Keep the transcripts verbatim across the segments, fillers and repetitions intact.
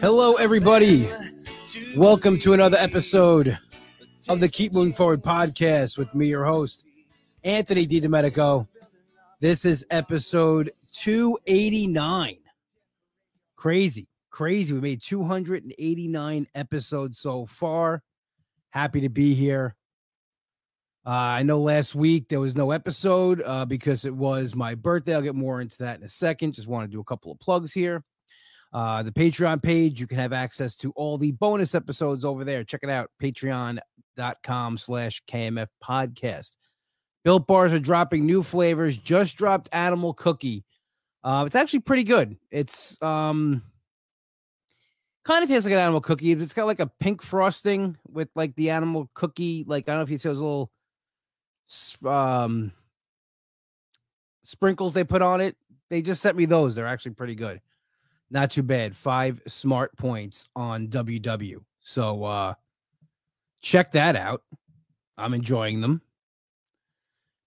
Hello, everybody. Welcome to another episode of the Keep Moving Forward Podcast with me, your host, Anthony DiDomenico. This is episode two eighty-nine. Crazy, crazy. We made two hundred eighty-nine episodes so far. Happy to be here. Uh, I know last week there was no episode uh, because it was my birthday. I'll get more into that in a second. Just want to do a couple of plugs here. Uh, the Patreon page, you can have access to all the bonus episodes over there. Check it out, patreon.com slash KMF podcast. Built Bars are dropping new flavors. Just dropped Animal Cookie. Uh, it's actually pretty good. It's um, kind of tastes like an Animal Cookie. It's got like a pink frosting with like the Animal Cookie. Like, I don't know if you see those little um, sprinkles they put on it. They just sent me those. They're actually pretty good. Not too bad. Five smart points on W W. So uh, check that out. I'm enjoying them.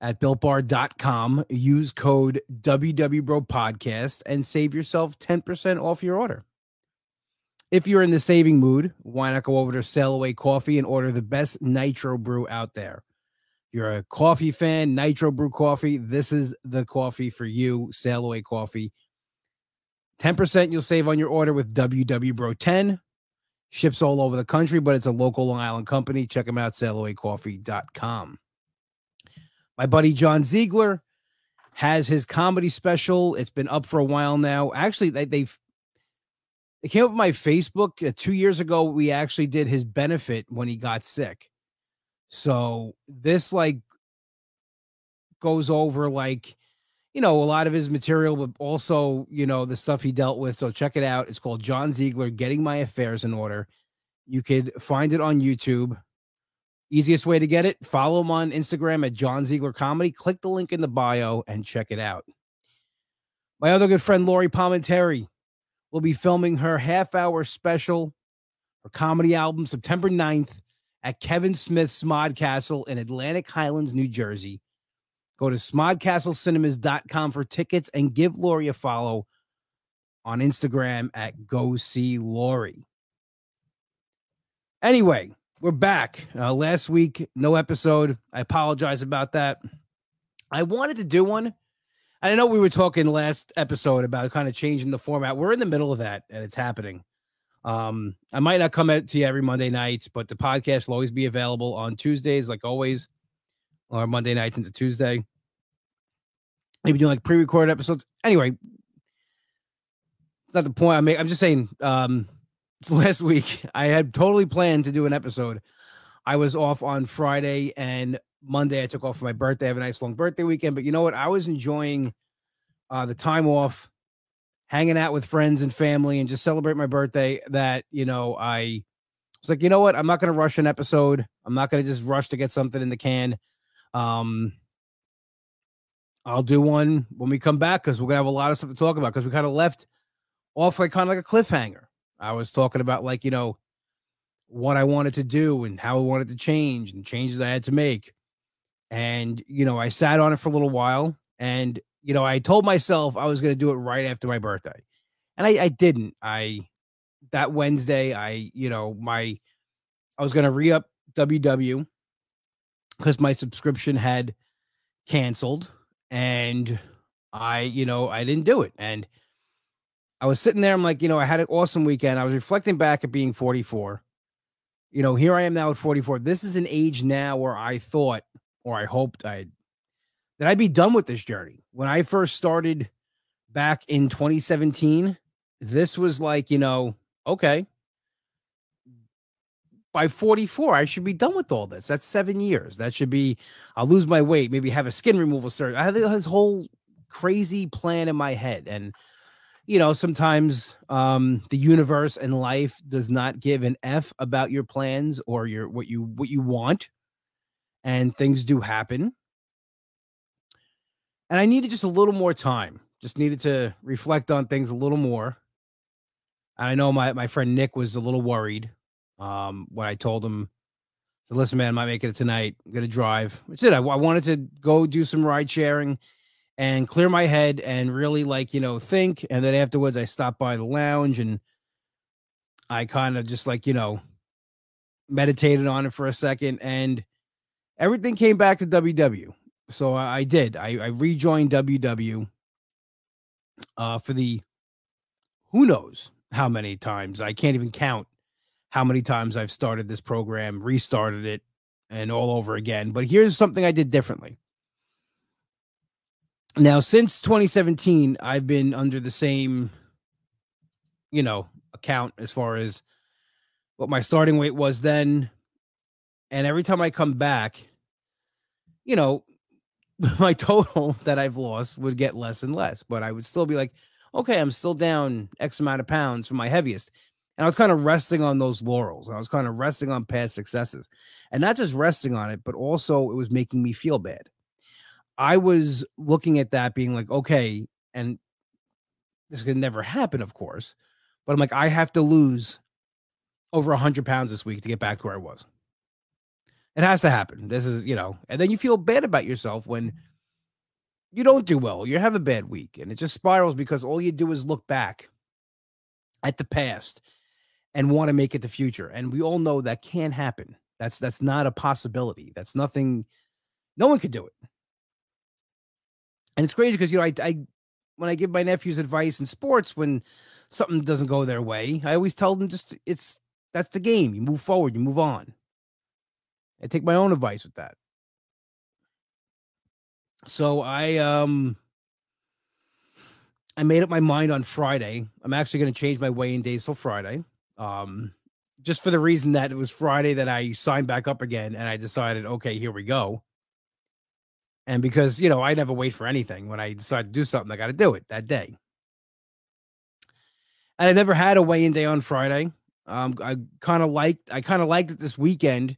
At built bar dot com, use code W W Bro Podcast and save yourself ten percent off your order. If you're in the saving mood, why not go over to Sail Away Coffee and order the best nitro brew out there? If you're a coffee fan, nitro brew coffee, this is the coffee for you. Sail Away Coffee. ten percent you'll save on your order with W W Bro ten. Ships all over the country, but it's a local Long Island company. Check them out, sail away coffee dot com. My buddy John Ziegler has his comedy special. It's been up for a while now. Actually, they they've, it came up on my Facebook. Uh, two years ago, we actually did his benefit when he got sick. So this, like, goes over, like, you know, a lot of his material, but also, you know, the stuff he dealt with. So check it out. It's called John Ziegler, Getting My Affairs in Order. You could find it on YouTube. Easiest way to get it, follow him on Instagram at John Ziegler Comedy. Click the link in the bio and check it out. My other good friend, Laurie Pimenteri, will be filming her half-hour special, her comedy album, September ninth at Kevin Smith's Mod Castle in Atlantic Highlands, New Jersey. Go to smod castle cinemas dot com for tickets and give Laurie a follow on Instagram at Go See Laurie. Anyway, we're back. Uh, last week, no episode. I apologize about that. I wanted to do one. I know we were talking last episode about kind of changing the format. We're in the middle of that, and it's happening. Um, I might not come out to you every Monday night, but the podcast will always be available on Tuesdays, like always. Or Monday nights into Tuesday. Maybe doing like pre-recorded episodes. Anyway, it's not the point I make. I'm just saying, um, last week I had totally planned to do an episode. I was off on Friday and Monday. I took off for my birthday. I have a nice long birthday weekend. But you know what? I was enjoying uh, the time off, hanging out with friends and family and just celebrate my birthday that, you know, I was like, you know what? I'm not going to rush an episode. I'm not going to just rush to get something in the can. Um, I'll do one when we come back because we're gonna have a lot of stuff to talk about because we kind of left off like kind of like a cliffhanger. I was talking about like, you know, what I wanted to do and how I wanted to change and changes I had to make. And, you know, I sat on it for a little while and, you know, I told myself I was gonna do it right after my birthday. And I, I didn't. I, that Wednesday, I, you know, my, I was gonna re-up W W. Because my subscription had canceled and I, you know, I didn't do it. And I was sitting there. I'm like, you know, I had an awesome weekend. I was reflecting back at being forty-four. You know, here I am now at forty-four. This is an age now where I thought, or I hoped I'd, that I'd be done with this journey. When I first started back in twenty seventeen, this was like, you know, okay. By forty-four, I should be done with all this. That's seven years. That should be, I'll lose my weight, maybe have a skin removal surgery. I had this whole crazy plan in my head. And you know, sometimes um, the universe and life does not give an F about your plans or your what you what you want, and things do happen. And I needed just a little more time. Just needed to reflect on things a little more. And I know my my friend Nick was a little worried um, when I told him, "So listen, man, I'm not making it tonight. I'm gonna drive." That's it. I, I wanted to go do some ride sharing and clear my head and really, like, you know, think. And then afterwards I stopped by the lounge and I kind of just, like, you know, meditated on it for a second, and everything came back to W W. So I, I did. I, I rejoined W W uh, for the who knows how many times. I can't even count how many times I've started this program, restarted it, and all over again. But here's something I did differently. Now, since twenty seventeen, I've been under the same, you know, account as far as what my starting weight was then. And every time I come back, you know, my total that I've lost would get less and less. But I would still be like, okay, I'm still down X amount of pounds from my heaviest. And I was kind of resting on those laurels. And I was kind of resting on past successes. And not just resting on it, but also it was making me feel bad. I was looking at that being like, okay, and this could never happen, of course, but I'm like, I have to lose over one hundred pounds this week to get back to where I was. It has to happen. This is, you know, and then you feel bad about yourself when you don't do well, you have a bad week, and it just spirals because all you do is look back at the past and want to make it the future. And we all know that can't happen. That's, that's not a possibility. That's nothing. No one could do it. And it's crazy because, you know, I, I, when I give my nephews advice in sports, when something doesn't go their way, I always tell them just it's, that's the game. You move forward, you move on. I take my own advice with that. So I, um, I made up my mind on Friday. I'm actually going to change my weigh-in days till Friday. Um, just for the reason that it was Friday that I signed back up again. And I decided, okay, here we go. And because, you know, I never wait for anything. When I decide to do something, I got to do it that day. And I never had a weigh-in day on Friday. Um, I kind of liked, I kind of liked it this weekend,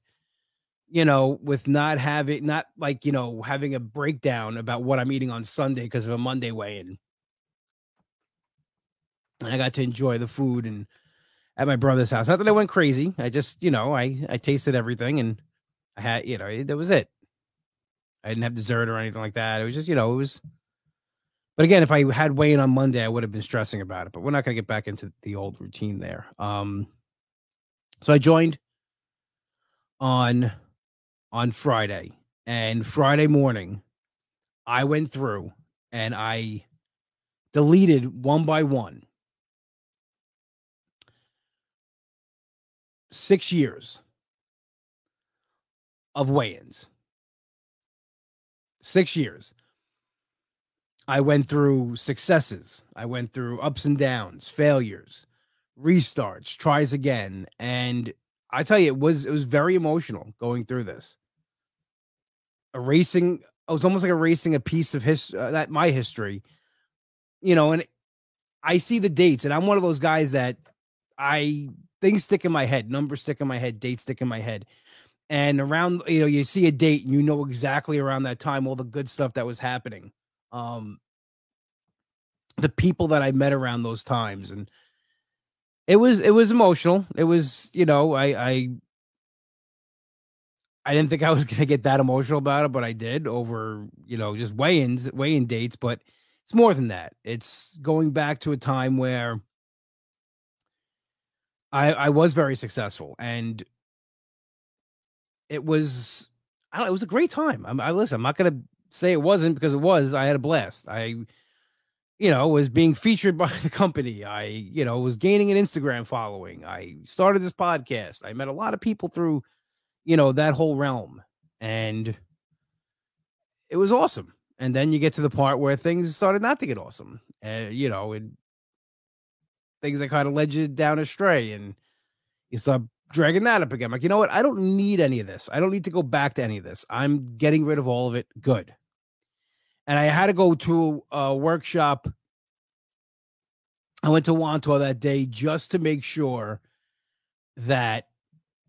you know, with not having, not like, you know, having a breakdown about what I'm eating on Sunday because of a Monday weigh-in. And I got to enjoy the food and at my brother's house. Not that I went crazy. I just, you know, I, I tasted everything and I had, you know, that was it. I didn't have dessert or anything like that. It was just, you know, it was, but again, if I had weighed in on Monday, I would have been stressing about it, but we're not going to get back into the old routine there. Um, so I joined on, on Friday, and Friday morning I went through and I deleted one by one, six years of weigh-ins. Six years. I went through successes. I went through ups and downs, failures, restarts, tries again. And I tell you, it was, it was very emotional going through this. Erasing, I was almost like erasing a piece of history, uh, that my history, you know, and I see the dates, and I'm one of those guys that I, things stick in my head, numbers stick in my head, dates stick in my head. And around, you know, you see a date and you know exactly around that time, all the good stuff that was happening. Um, the people that I met around those times. And it was, it was emotional. It was, you know, I, I, I didn't think I was going to get that emotional about it, but I did over, you know, just weigh-ins, weigh-in dates, but it's more than that. It's going back to a time where I, I was very successful, and it was, I don't know, it was a great time. I'm, I listen, I'm not going to say it wasn't, because it was. I had a blast. I, you know, was being featured by the company. I, you know, was gaining an Instagram following. I started this podcast. I met a lot of people through, you know, that whole realm, and it was awesome. And then you get to the part where things started not to get awesome, and, uh, you know, and things that kind of led you down astray, and you start dragging that up again. Like, you know what? I don't need any of this. I don't need to go back to any of this. I'm getting rid of all of it. Good. And I had to go to a workshop I went to Wantagh that day just to make sure that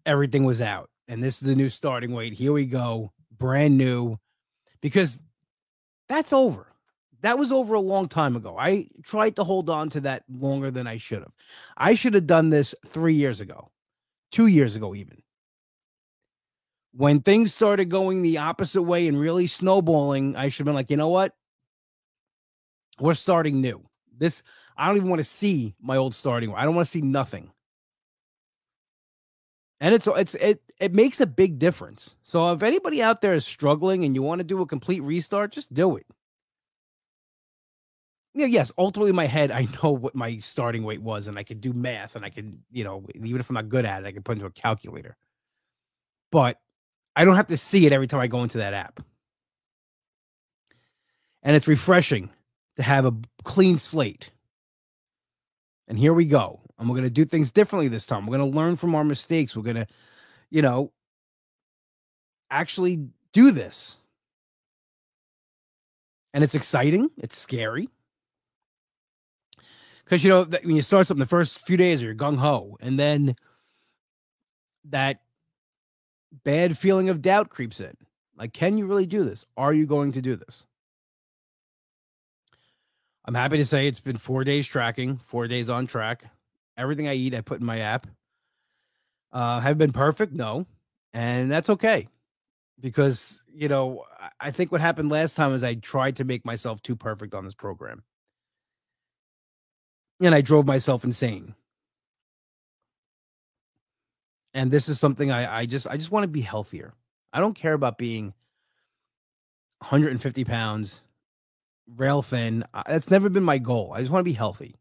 everything was out. And this is the new starting weight. Here we go. Brand new. Because that's over. That was over a long time ago. I tried to hold on to that longer than I should have. I should have done this three years ago, two years ago even. When things started going the opposite way and really snowballing, I should have been like, you know what? We're starting new. This, I don't even want to see my old starting. I don't want to see nothing. And it's it's it it makes a big difference. So if anybody out there is struggling and you want to do a complete restart, just do it. Yeah, yes, ultimately in my head, I know what my starting weight was, and I could do math, and I could, you know, even if I'm not good at it, I could put into a calculator. But I don't have to see it every time I go into that app. And it's refreshing to have a clean slate. And here we go. And we're going to do things differently this time. We're going to learn from our mistakes. We're going to, you know, actually do this. And it's exciting. It's scary. Because, you know, when you start something, the first few days you're gung-ho. And then that bad feeling of doubt creeps in. Like, can you really do this? Are you going to do this? I'm happy to say it's been four days tracking, four days on track. Everything I eat, I put in my app. Uh, have been perfect? No. And that's okay. Because, you know, I think what happened last time is I tried to make myself too perfect on this program. And I drove myself insane. And this is something I, I just I just want to be healthier. I don't care about being one hundred fifty pounds, rail thin. That's never been my goal. I just want to be healthy.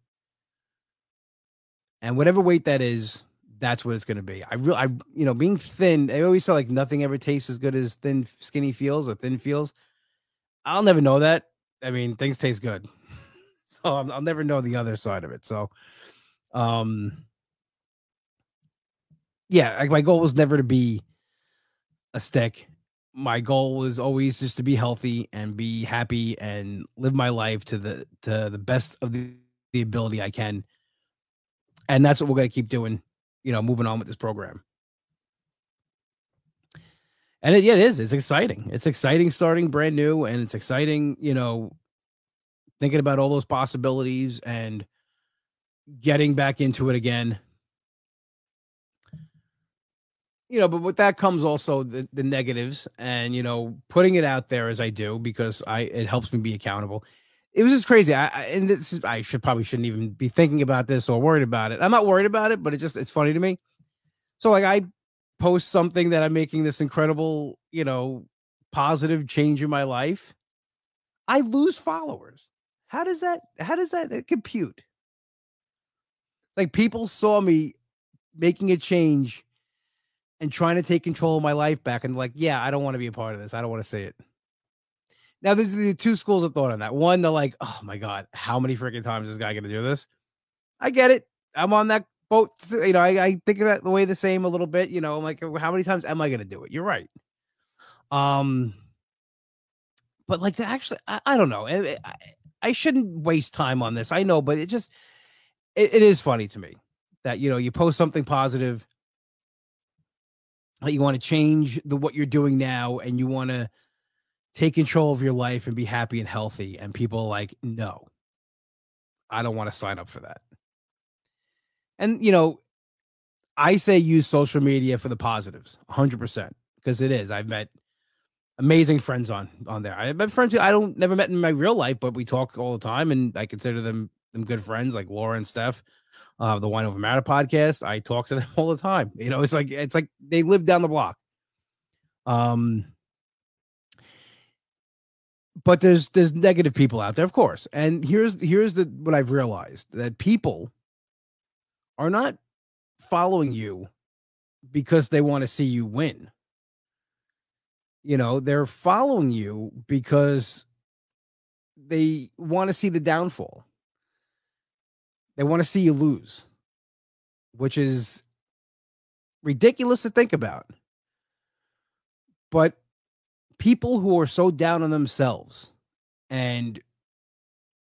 And whatever weight that is, that's what it's going to be. I really, I you know, being thin, I always say like nothing ever tastes as good as thin, skinny feels or thin feels. I'll never know that. I mean, things taste good. So I'll, I'll never know the other side of it. So, um, yeah, like my goal was never to be a stick. My goal was always just to be healthy and be happy and live my life to the to the best of the, the ability I can. And that's what we're going to keep doing, you know, moving on with this program. And it, yeah, it is. It's exciting. It's exciting starting brand new, and it's exciting, you know, thinking about all those possibilities and getting back into it again. You know, but with that comes also the, the negatives and, you know, putting it out there as I do, because I, it helps me be accountable. It was just crazy. I, I and this is, I should probably shouldn't even be thinking about this or worried about it. I'm not worried about it, but it just, it's funny to me. So like I post something that I'm making this incredible, you know, positive change in my life. I lose followers. How does that, how does that compute? Like people saw me making a change and trying to take control of my life back. And like, yeah, I don't want to be a part of this. I don't want to say it. Now, there's the two schools of thought on that. One, they're like, oh my God, how many freaking times is this guy going to do this? I get it. I'm on that boat. You know, I, I think of that the way the same a little bit. You know, I'm like, how many times am I going to do it? You're right. Um, But like to actually, I, I don't know. I, I, I shouldn't waste time on this. I know, but it just, it, it is funny to me that, you know, you post something positive. That you want to change the what you're doing now and you want to take control of your life and be happy and healthy. And people are like, no, I don't want to sign up for that. And, you know, I say use social media for the positives, one hundred percent, because it is. I've met amazing friends on on there. I've met friends who I don't never met in my real life, but we talk all the time. And I consider them, them good friends like Laura and Steph. Uh, the Wine Over Matter podcast. I talk to them all the time. You know, it's like it's like they live down the block. Um, but there's there's negative people out there, of course. And here's here's the what I've realized, that people are not following you because they want to see you win. You know, they're following you because they want to see the downfall. They want to see you lose, which is ridiculous to think about. But people who are so down on themselves and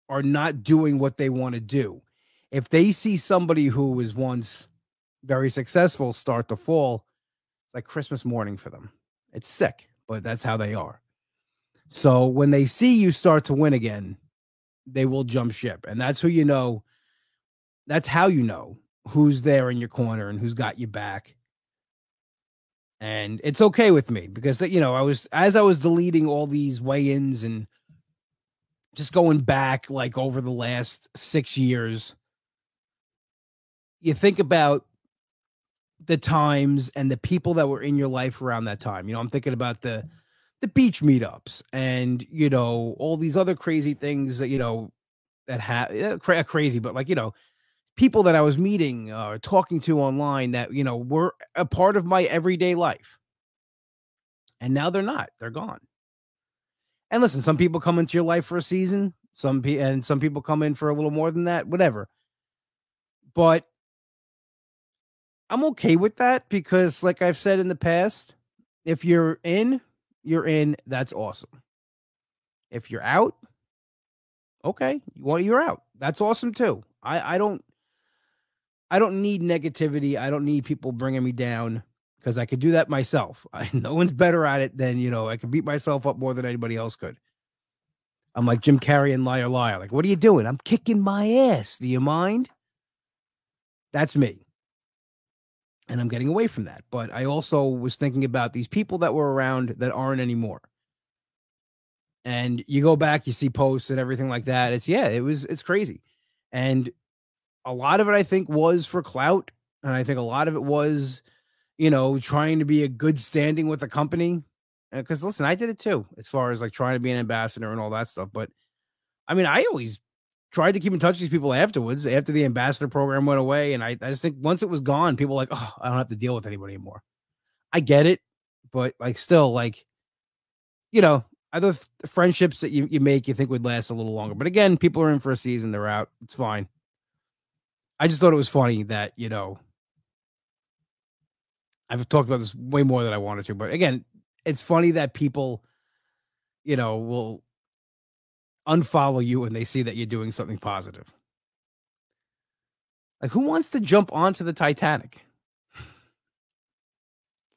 are not doing what they want to do, if they see somebody who was once very successful start to fall, it's like Christmas morning for them. It's sick, but that's how they are. So when they see you start to win again, they will jump ship. And that's who you know. That's how you know who's there in your corner and who's got your back. And it's okay with me because, you know, I was, as I was deleting all these weigh-ins and just going back like over the last six years, you think about the times and the people that were in your life around that time. You know, I'm thinking about the, the beach meetups and, you know, all these other crazy things that, you know, that have cra- crazy, but like, you know, people that I was meeting uh, or talking to online that, you know, were a part of my everyday life. And now they're not, they're gone. And listen, some people come into your life for a season, some pe- and some people come in for a little more than that, whatever. But I'm okay with that because, like I've said in the past, if you're in, you're in, that's awesome. If you're out, okay, well, you're out. That's awesome too. I, I don't I don't need negativity. I don't need people bringing me down because I could do that myself. I, no one's better at it than, you know, I could beat myself up more than anybody else could. I'm like Jim Carrey in Liar Liar. Like, what are you doing? I'm kicking my ass. Do you mind? That's me. And I'm getting away from that. But I also was thinking about these people that were around that aren't anymore. And you go back, you see posts and everything like that. It's, yeah, it was, it's crazy. And a lot of it, I think, was for clout. And I think a lot of it was, you know, trying to be a good standing with the company. Because, listen, I did it too, as far as like trying to be an ambassador and all that stuff. But I mean, I always tried to keep in touch with these people afterwards, after the ambassador program went away. And I, I just think once it was gone, people were like, oh, I don't have to deal with anybody anymore. I get it. But like, still, like, you know, other friendships that you, you make, you think would last a little longer. But again, people are in for a season. They're out. It's fine. I just thought it was funny that, you know, I've talked about this way more than I wanted to. But again, it's funny that people, you know, will unfollow you when they see that you're doing something positive. Like, who wants to jump onto the Titanic?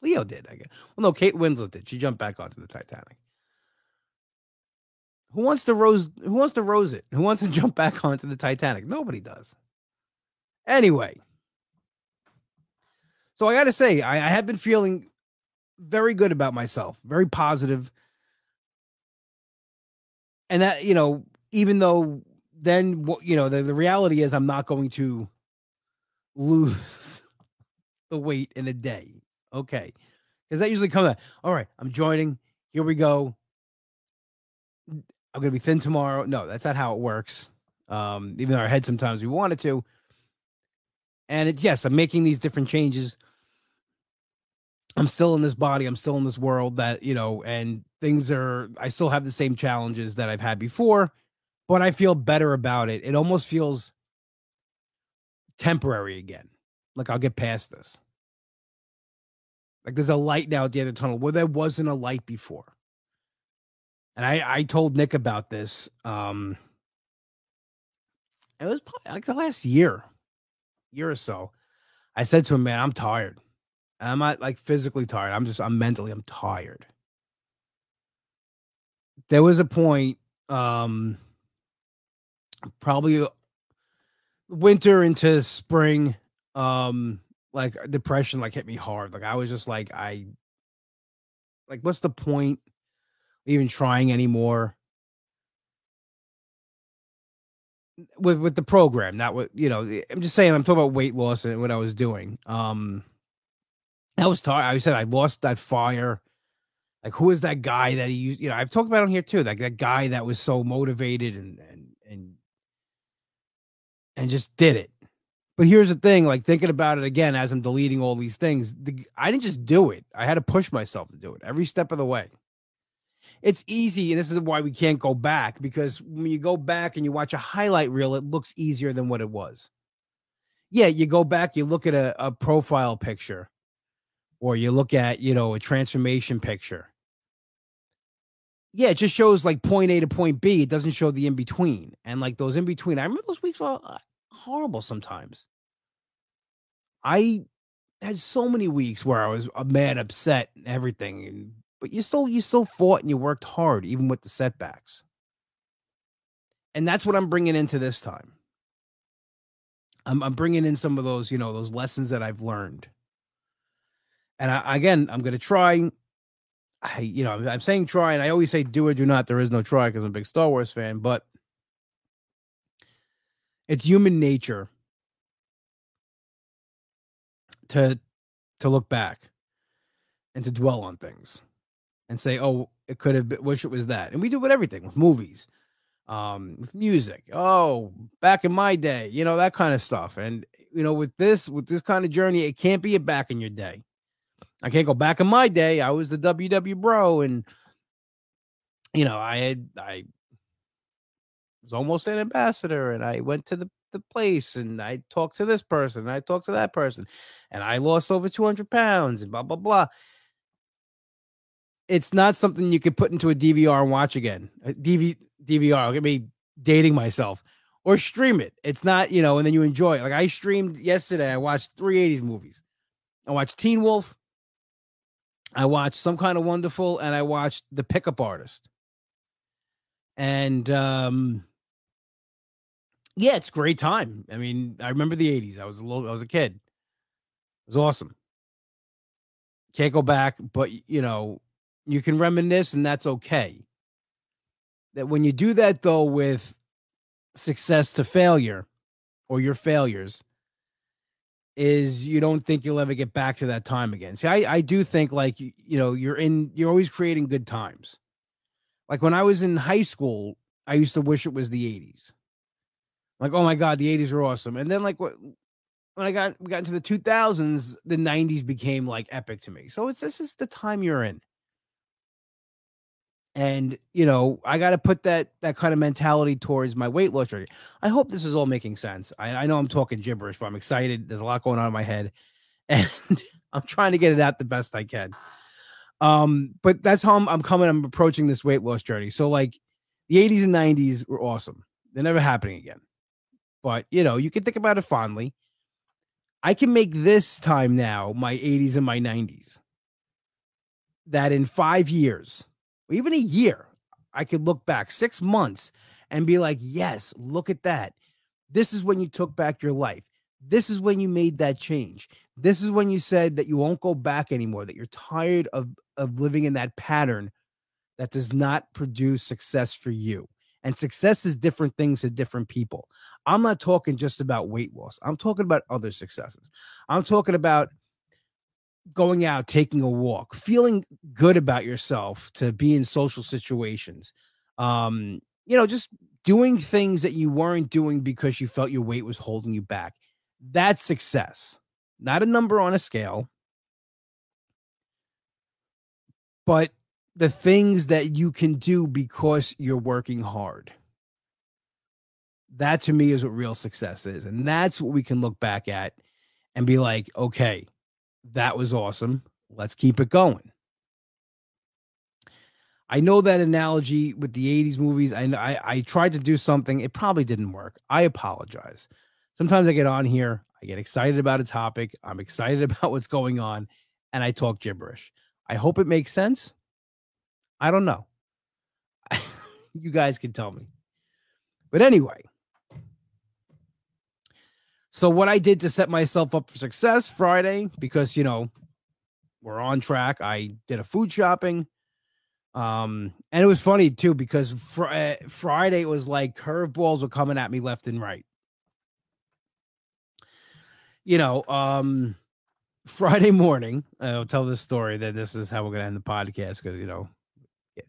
Leo did, I guess. Well, no, Kate Winslet did. She jumped back onto the Titanic. Who wants to rose? Who wants to rose it? Who wants to jump back onto the Titanic? Nobody does. Anyway. So I got to say, I, I have been feeling very good about myself, very positive. And that, you know, even though then, you know, the, the reality is I'm not going to lose the weight in a day. Okay. Because that usually comes out. All right, I'm joining. Here we go. I'm going to be thin tomorrow. No, that's not how it works. Um, even though our head sometimes we wanted to. And it's, yes, I'm making these different changes. I'm still in this body. I'm still in this world that, you know, and things are, I still have the same challenges that I've had before, but I feel better about it. It almost feels temporary again. Like I'll get past this. Like there's a light now at the end of the tunnel where there wasn't a light before. And I, I told Nick about this. Um, it was probably like the last year, year or so. I said to him, man, I'm tired. And I'm not like physically tired. I'm just, I'm mentally, I'm tired. There was a point, um, probably winter into spring, um, like depression, like hit me hard. Like I was just like, I, like, what's the point? Even trying anymore with with the program, not with, you know, I'm just saying, I'm talking about weight loss and what I was doing. Um, I was tired. I said I lost that fire. Like, who is that guy that he, you know, I've talked about on here too. Like that guy that was so motivated and and and and just did it. But here's the thing: like thinking about it again as I'm deleting all these things, the, I didn't just do it. I had to push myself to do it every step of the way. It's easy, and this is why we can't go back, because when you go back and you watch a highlight reel, it looks easier than what it was. Yeah, you go back, you look at a, a profile picture, or you look at, you know, a transformation picture. Yeah, it just shows like point A to point B. It doesn't show the in-between. And like those in-between, I remember those weeks, well, horrible sometimes. I had so many weeks where I was mad, upset, and everything, and, but you still you still fought and you worked hard, even with the setbacks. And that's what I'm bringing into this time. I'm, I'm bringing in some of those, you know, those lessons that I've learned. And I, again, I'm going to try. I, you know, I'm, I'm saying try, and I always say do or do not. There is no try because I'm a big Star Wars fan, but it's human nature to to look back and to dwell on things and say, oh, it could have been, wish it was that. And we do with everything, with movies, um, with music. Oh, back in my day, you know, that kind of stuff. And, you know, with this, with this kind of journey, it can't be a back in your day. I can't go back in my day. I was the W W bro. And, you know, I had, I was almost an ambassador, and I went to the, the place, and I talked to this person, and I talked to that person, and I lost over two hundred pounds and blah, blah, blah. It's not something you could put into a D V R and watch again. A D V D V R, get me dating myself, or stream it. It's not, you know, and then you enjoy it. Like I streamed yesterday. I watched three eighties movies. I watched Teen Wolf. I watched Some Kind of Wonderful, and I watched The Pickup Artist. And um, yeah, it's a great time. I mean, I remember the eighties. I was a little, I was a kid. It was awesome. Can't go back, but you know, you can reminisce, and that's okay. That when you do that though, with success to failure, or your failures, is you don't think you'll ever get back to that time again. See, I, I do think like, you, you know, you're in, you're always creating good times. Like when I was in high school, I used to wish it was the eighties. Like, oh my God, the eighties are awesome. And then like what, when I got, we got into the two thousands, the nineties became like epic to me. So it's, this is the time you're in. And, you know, I got to put that, that kind of mentality towards my weight loss journey. I hope this is all making sense. I, I know I'm talking gibberish, but I'm excited. There's a lot going on in my head, and I'm trying to get it out the best I can. Um, but that's how I'm, I'm coming. I'm approaching this weight loss journey. So like the eighties and nineties were awesome. They're never happening again, but you know, you can think about it fondly. I can make this time now my eighties and my nineties, that in five years, even a year, I could look back six months and be like, yes, look at that. This is when you took back your life. This is when you made that change. This is when you said that you won't go back anymore, that you're tired of, of living in that pattern that does not produce success for you. And success is different things to different people. I'm not talking just about weight loss. I'm talking about other successes. I'm talking about going out, taking a walk, feeling good about yourself, to be in social situations, um, you know, just doing things that you weren't doing because you felt your weight was holding you back. That's success, not a number on a scale, but the things that you can do because you're working hard. That to me is what real success is. And that's what we can look back at and be like, okay, that was awesome. Let's keep it going. I know that analogy with the eighties movies. I, I I tried to do something. It probably didn't work. I apologize. Sometimes I get on here. I get excited about a topic. I'm excited about what's going on, and I talk gibberish. I hope it makes sense. I don't know. You guys can tell me. But anyway. So what I did to set myself up for success Friday, because, you know, we're on track. I did a food shopping. Um, and it was funny, too, because fr- Friday it was like curveballs were coming at me left and right. You know, um, Friday morning, I'll tell this story. Then this is how we're going to end the podcast, because, you know, yeah.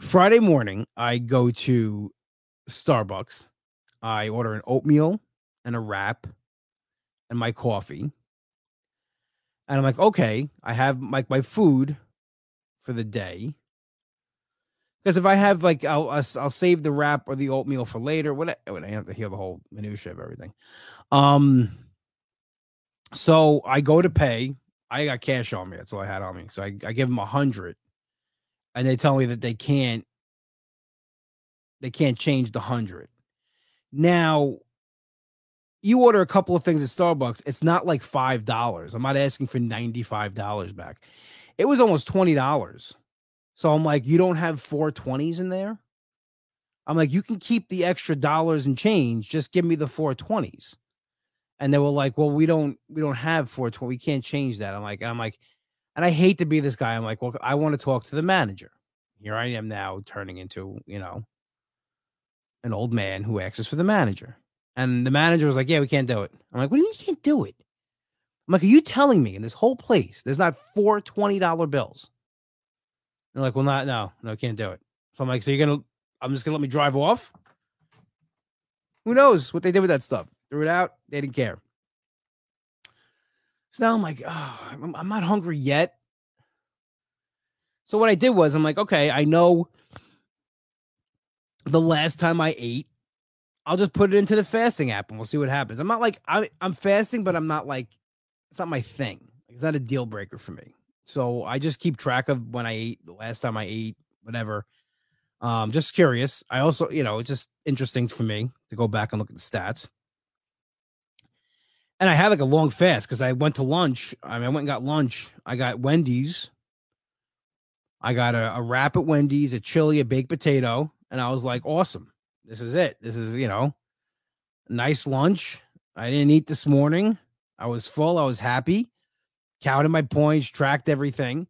Friday morning, I go to Starbucks. I order an oatmeal and a wrap and my coffee. And I'm like, okay, I have my, my food for the day. Because if I have like, I'll, I'll, I'll save the wrap or the oatmeal for later. When I, when I have to hear the whole minutia of everything. Um, so I go to pay. I got cash on me. That's all I had on me. So I, I give them a hundred, and they tell me that they can't, they can't change the hundred. Now, you order a couple of things at Starbucks, it's not like five dollars. I'm not asking for ninety-five dollars back. It was almost twenty dollars. So I'm like, you don't have four twenties in there? I'm like, you can keep the extra dollars and change. Just give me the four twenties. And they were like, well, we don't, we don't have four twenty. We can't change that. I'm like, I'm like, and I hate to be this guy. I'm like, well, I want to talk to the manager. Here I am now turning into, you know, an old man who asks for the manager. And the manager was like, yeah, we can't do it. I'm like, what do you mean you can't do it? I'm like, are you telling me in this whole place there's not four twenty dollar bills? And they're like, well, not, no, no, can't do it. So I'm like, so you're going to, I'm just going to let me drive off? Who knows what they did with that stuff? Threw it out. They didn't care. So now I'm like, oh, I'm not hungry yet. So what I did was I'm like, okay, I know the last time I ate, I'll just put it into the fasting app and we'll see what happens. I'm not like, I'm, I'm fasting, but I'm not like, it's not my thing. It's not a deal breaker for me. So I just keep track of when I ate, the last time I ate, whatever. Um, just curious. I also, you know, it's just interesting for me to go back and look at the stats. And I had like a long fast because I went to lunch. I mean, I went and got lunch. I got Wendy's. I got a, a wrap at Wendy's, a chili, a baked potato. And I was like, awesome. This is it. This is, you know, nice lunch. I didn't eat this morning. I was full. I was happy. Counted my points, tracked everything,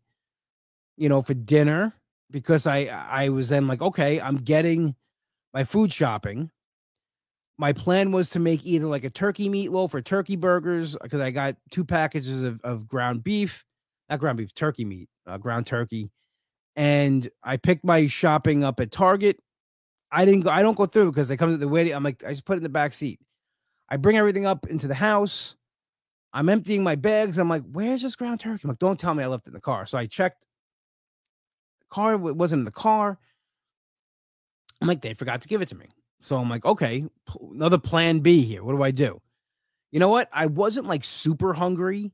you know, for dinner. Because I, I was then like, okay, I'm getting my food shopping. My plan was to make either like a turkey meatloaf or turkey burgers because I got two packages of, of ground beef, not ground beef, turkey meat, uh, ground turkey. And I picked my shopping up at Target. I didn't go, I don't go through because it comes at the waiting. I'm like, I just put it in the back seat. I bring everything up into the house. I'm emptying my bags. I'm like, where's this ground turkey? I'm like, don't tell me I left it in the car. So I checked. Car it wasn't in the car. I'm like, they forgot to give it to me. So I'm like, okay, another plan B here. What do I do? You know what? I wasn't like super hungry,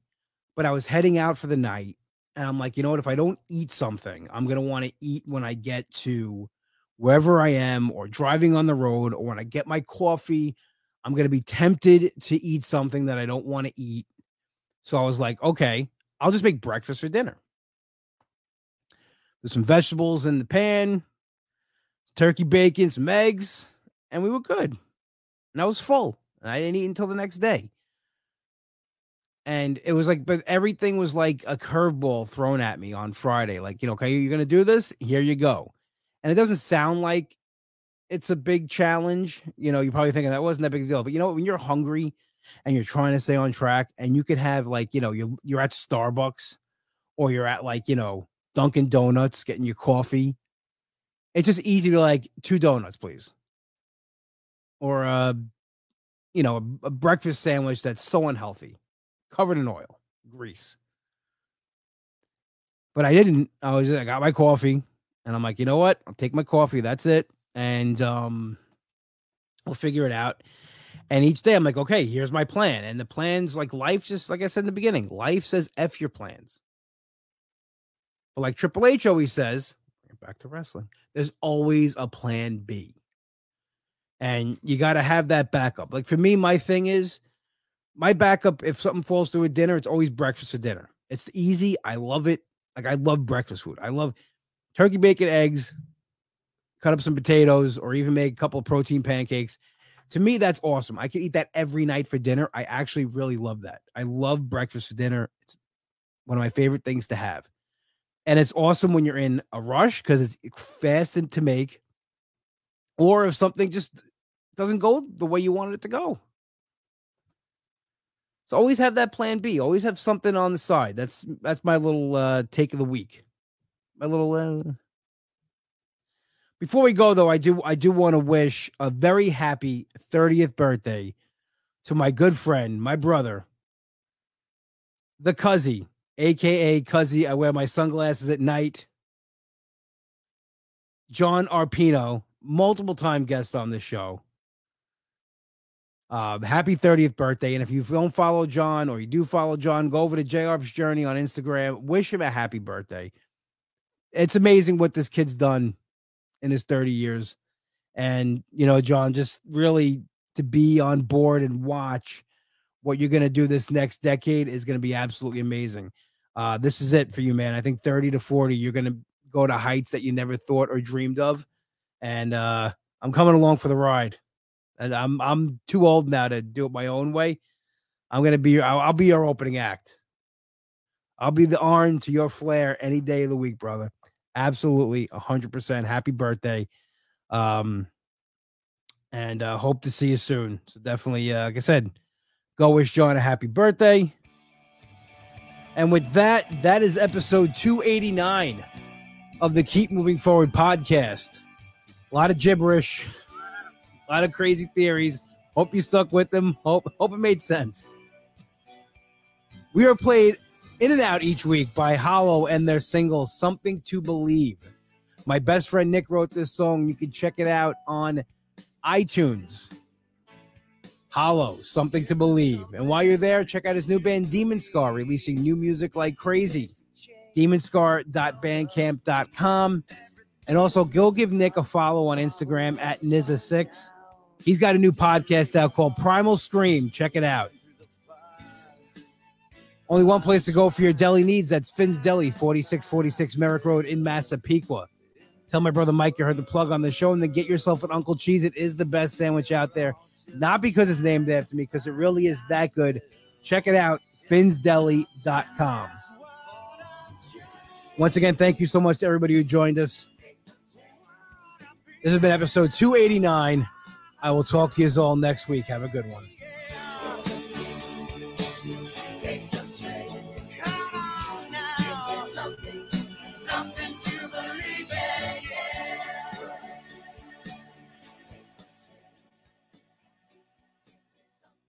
but I was heading out for the night. And I'm like, you know what? If I don't eat something, I'm going to want to eat when I get to wherever I am or driving on the road or when I get my coffee. I'm going to be tempted to eat something that I don't want to eat. So I was like, okay, I'll just make breakfast for dinner. Some vegetables in the pan, turkey bacon, some eggs, and we were good. And I was full. And I didn't eat until the next day. And it was like, but everything was like a curveball thrown at me on Friday. Like, you know, okay, you're going to do this? Here you go. And it doesn't sound like it's a big challenge. You know, you're probably thinking that wasn't that big a deal. But you know, when you're hungry and you're trying to stay on track and you could have like, you know, you're, you're at Starbucks or you're at like, you know, Dunkin' Donuts, getting your coffee. It's just easy to like two donuts, please. Or, uh, you know, a, a breakfast sandwich that's so unhealthy, covered in oil, grease. But I didn't. I was just, I got my coffee and I'm like, you know what? I'll take my coffee. That's it. And um, we'll figure it out. And each day I'm like, okay, here's my plan. And the plans, like life, just like I said in the beginning, life says F your plans. But like Triple H always says, back to wrestling, there's always a plan B. And you got to have that backup. Like for me, my thing is my backup. If something falls through at dinner, it's always breakfast or dinner. It's easy. I love it. Like I love breakfast food. I love turkey, bacon, eggs, cut up some potatoes, or even make a couple of protein pancakes. To me, that's awesome. I can eat that every night for dinner. I actually really love that. I love breakfast for dinner. It's one of my favorite things to have. And it's awesome when you're in a rush because it's fast and to make, or if something just doesn't go the way you wanted it to go. So always have that plan B. Always have something on the side. That's that's my little uh, take of the week. My little. Uh... Before we go though, I do I do want to wish a very happy thirtieth birthday to my good friend, my brother, the Cuzzy. A K A Cuzzy, I wear my sunglasses at night. John Arpino, multiple time guest on this show. Uh, happy thirtieth birthday. And if you don't follow John or you do follow John, go over to J R P's Journey on Instagram. Wish him a happy birthday. It's amazing what this kid's done in his thirty years. And, you know, John, just really to be on board and watch what you're going to do this next decade is going to be absolutely amazing. Uh, this is it for you, man. I think thirty to forty, you're going to go to heights that you never thought or dreamed of. And uh, I'm coming along for the ride. And I'm I'm too old now to do it my own way. I'm going to be, I'll, I'll be your opening act. I'll be the orange to your flair any day of the week, brother. Absolutely. A hundred percent. Happy birthday. Um, and uh, hope to see you soon. So definitely, uh, like I said, go wish John a happy birthday. And with that, that is episode two eighty-nine of the Keep Moving Forward podcast. A lot of gibberish, a lot of crazy theories. Hope you stuck with them. Hope, hope it made sense. We are played in and out each week by Hollow and their single, Something to Believe. My best friend Nick wrote this song. You can check it out on iTunes. Hollow, Something to Believe. And while you're there, check out his new band, DemonScar, releasing new music like crazy. demon scar dot bandcamp dot com. And also, go give Nick a follow on Instagram at Nizza six. He's got a new podcast out called Primal Scream. Check it out. Only one place to go for your deli needs. That's Finn's Deli, forty-six forty-six Merrick Road in Massapequa. Tell my brother Mike you heard the plug on the show, and then get yourself an Uncle Cheese. It is the best sandwich out there. Not because it's named after me, because it really is that good. Check it out, fins deli dot com. Once again, thank you so much to everybody who joined us. This has been episode two eighty-nine. I will talk to you all next week. Have a good one.